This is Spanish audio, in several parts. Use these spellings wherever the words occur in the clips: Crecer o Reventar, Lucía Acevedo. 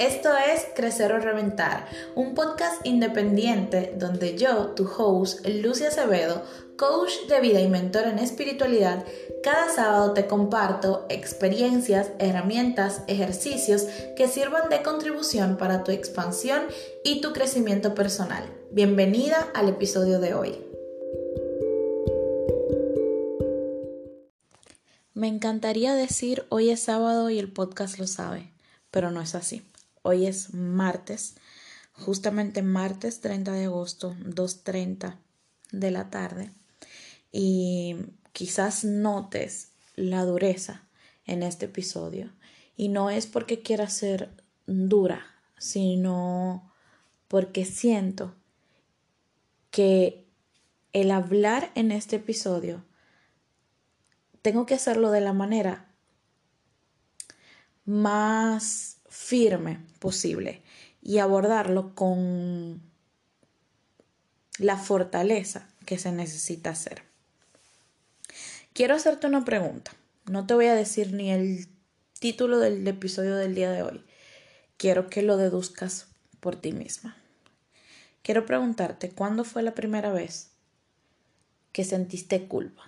Esto es Crecer o Reventar, un podcast independiente donde yo, tu host, Lucía Acevedo, coach de vida y mentor en espiritualidad, cada sábado te comparto experiencias, herramientas, ejercicios que sirvan de contribución para tu expansión y tu crecimiento personal. Bienvenida al episodio de hoy. Me encantaría decir hoy es sábado y el podcast lo sabe, pero no es así. Hoy es martes, justamente martes 30 de agosto, 2:30 de la tarde, y quizás notes la dureza en este episodio, y no es porque quiera ser dura, sino porque siento que el hablar en este episodio tengo que hacerlo de la manera más firme posible y abordarlo con la fortaleza que se necesita hacer. Quiero hacerte una pregunta. No te voy a decir ni el título del episodio del día de hoy. Quiero que lo deduzcas por ti misma. Quiero preguntarte, ¿cuándo fue la primera vez que sentiste culpa?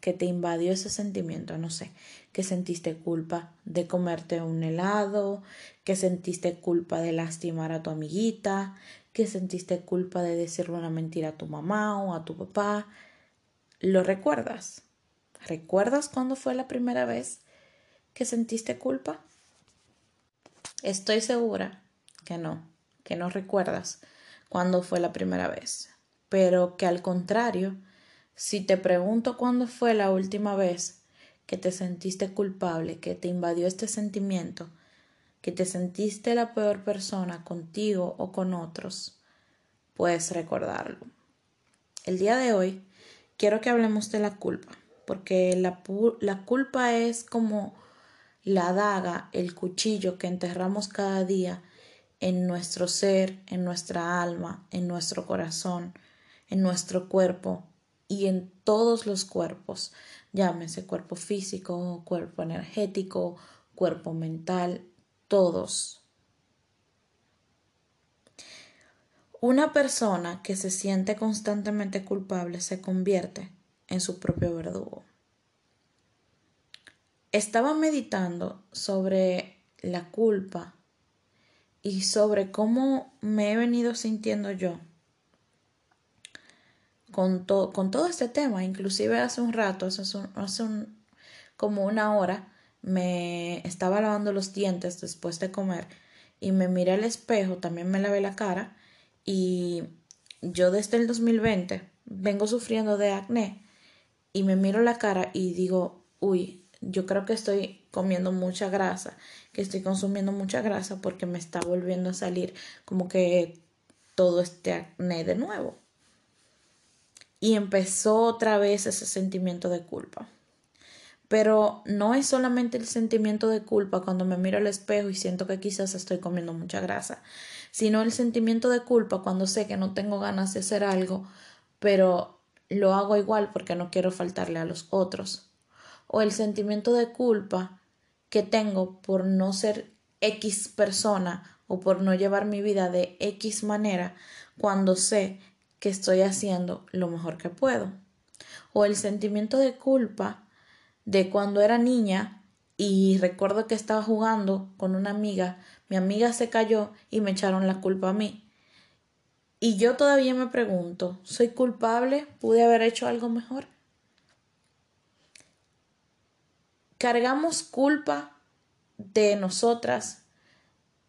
Que te invadió ese sentimiento, no sé, que sentiste culpa de comerte un helado, que sentiste culpa de lastimar a tu amiguita, que sentiste culpa de decirle una mentira a tu mamá o a tu papá. ¿Lo recuerdas? ¿Recuerdas cuándo fue la primera vez que sentiste culpa? Estoy segura que no recuerdas cuándo fue la primera vez, pero que al contrario, si te pregunto cuándo fue la última vez que te sentiste culpable, que te invadió este sentimiento, que te sentiste la peor persona contigo o con otros, puedes recordarlo. El día de hoy quiero que hablemos de la culpa, porque la culpa es como la daga, el cuchillo que enterramos cada día en nuestro ser, en nuestra alma, en nuestro corazón, en nuestro cuerpo, y en todos los cuerpos, llámese cuerpo físico, cuerpo energético, cuerpo mental, todos. Una persona que se siente constantemente culpable se convierte en su propio verdugo. Estaba meditando sobre la culpa y sobre cómo me he venido sintiendo yo con todo este tema. Inclusive hace como una hora, me estaba lavando los dientes después de comer y me miré al espejo, también me lavé la cara, y yo desde el 2020 vengo sufriendo de acné y me miro la cara y digo, uy, yo creo que estoy comiendo mucha grasa, que estoy consumiendo mucha grasa porque me está volviendo a salir como que todo este acné de nuevo. Y empezó otra vez ese sentimiento de culpa. Pero no es solamente el sentimiento de culpa cuando me miro al espejo y siento que quizás estoy comiendo mucha grasa, sino el sentimiento de culpa cuando sé que no tengo ganas de hacer algo, pero lo hago igual porque no quiero faltarle a los otros. O el sentimiento de culpa que tengo por no ser X persona o por no llevar mi vida de X manera cuando sé que estoy haciendo lo mejor que puedo. O el sentimiento de culpa de cuando era niña y recuerdo que estaba jugando con una amiga, mi amiga se cayó y me echaron la culpa a mí. Y yo todavía me pregunto, ¿soy culpable? ¿Pude haber hecho algo mejor? Cargamos culpa de nosotras,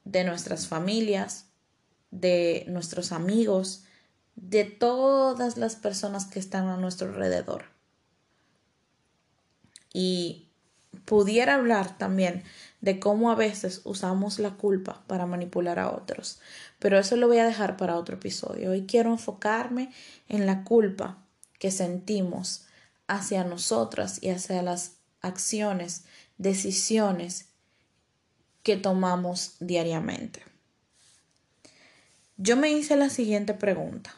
de nuestras familias, de nuestros amigos, de todas las personas que están a nuestro alrededor. Y pudiera hablar también de cómo a veces usamos la culpa para manipular a otros, pero eso lo voy a dejar para otro episodio. Hoy quiero enfocarme en la culpa que sentimos hacia nosotras y hacia las acciones, decisiones que tomamos diariamente. Yo me hice la siguiente pregunta.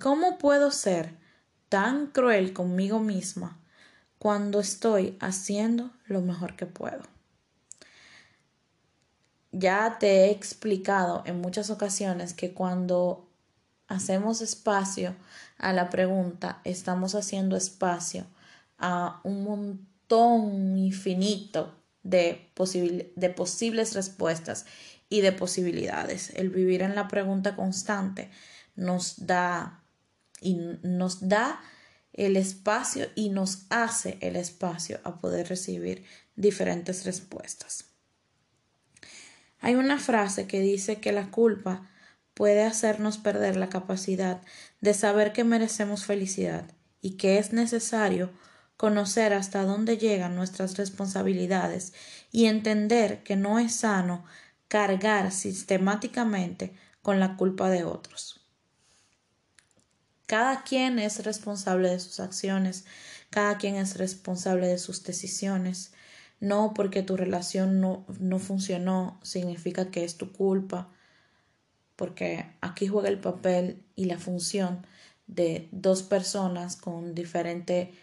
¿Cómo puedo ser tan cruel conmigo misma cuando estoy haciendo lo mejor que puedo? ya te he explicado en muchas ocasiones que cuando hacemos espacio a la pregunta, estamos haciendo espacio a un montón infinito de posibles respuestas y de posibilidades. El vivir en la pregunta constante nos da el espacio y nos hace el espacio a poder recibir diferentes respuestas. Hay una frase que dice que la culpa puede hacernos perder la capacidad de saber que merecemos felicidad y que es necesario conocer hasta dónde llegan nuestras responsabilidades y entender que no es sano cargar sistemáticamente con la culpa de otros. Cada quien es responsable de sus acciones, cada quien es responsable de sus decisiones. No porque tu relación no funcionó significa que es tu culpa, porque aquí juega el papel y la función de dos personas con diferente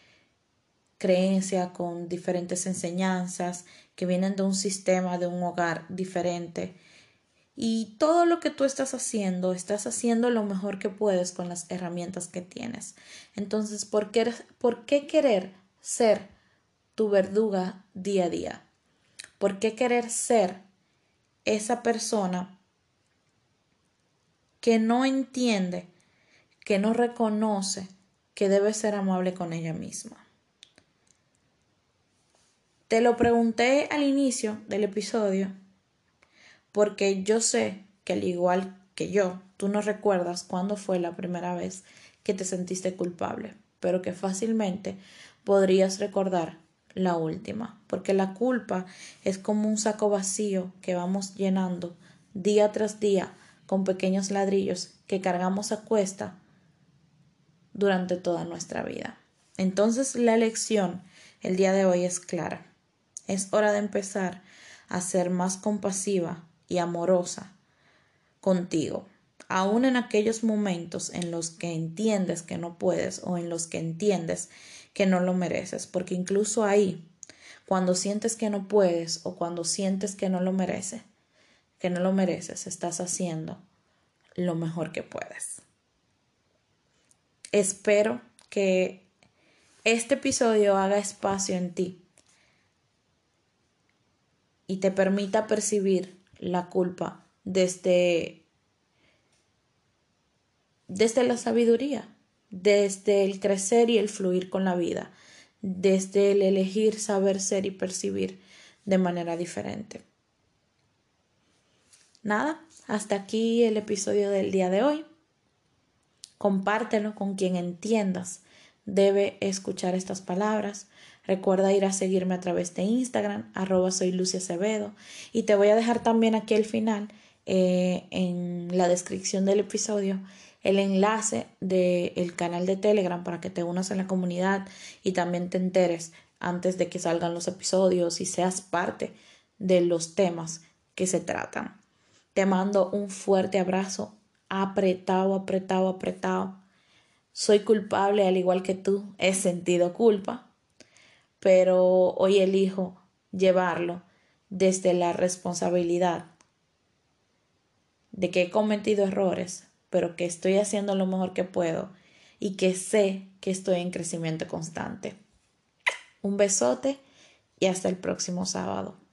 creencia, con diferentes enseñanzas, que vienen de un sistema, de un hogar diferente. Y todo lo que tú estás haciendo lo mejor que puedes con las herramientas que tienes. Entonces, ¿por qué querer ser tu verduga día a día? ¿Por qué querer ser esa persona que no entiende, que no reconoce que debe ser amable con ella misma? Te lo pregunté al inicio del episodio, porque yo sé que al igual que yo, tú no recuerdas cuándo fue la primera vez que te sentiste culpable, pero que fácilmente podrías recordar la última, porque la culpa es como un saco vacío que vamos llenando día tras día con pequeños ladrillos que cargamos a cuesta durante toda nuestra vida. Entonces la lección el día de hoy es clara. Es hora de empezar a ser más compasiva y amorosa contigo, aún en aquellos momentos en los que entiendes que no puedes o en los que entiendes que no lo mereces, porque incluso ahí, cuando sientes que no puedes o cuando sientes que no lo mereces, estás haciendo lo mejor que puedes. Espero que este episodio haga espacio en ti y te permita percibir la culpa desde la sabiduría, desde el crecer y el fluir con la vida, desde el elegir saber ser y percibir de manera diferente. Nada, hasta aquí el episodio del día de hoy. Compártelo con quien entiendas debe escuchar estas palabras. Recuerda ir a seguirme a través de Instagram, @soyLuciaAcevedo, y te voy a dejar también aquí al final, en la descripción del episodio, el enlace del canal de Telegram para que te unas a la comunidad y también te enteres antes de que salgan los episodios y seas parte de los temas que se tratan. Te mando un fuerte abrazo, apretado. Soy culpable al igual que tú, he sentido culpa, pero hoy elijo llevarlo desde la responsabilidad de que he cometido errores, pero que estoy haciendo lo mejor que puedo y que sé que estoy en crecimiento constante. Un besote y hasta el próximo sábado.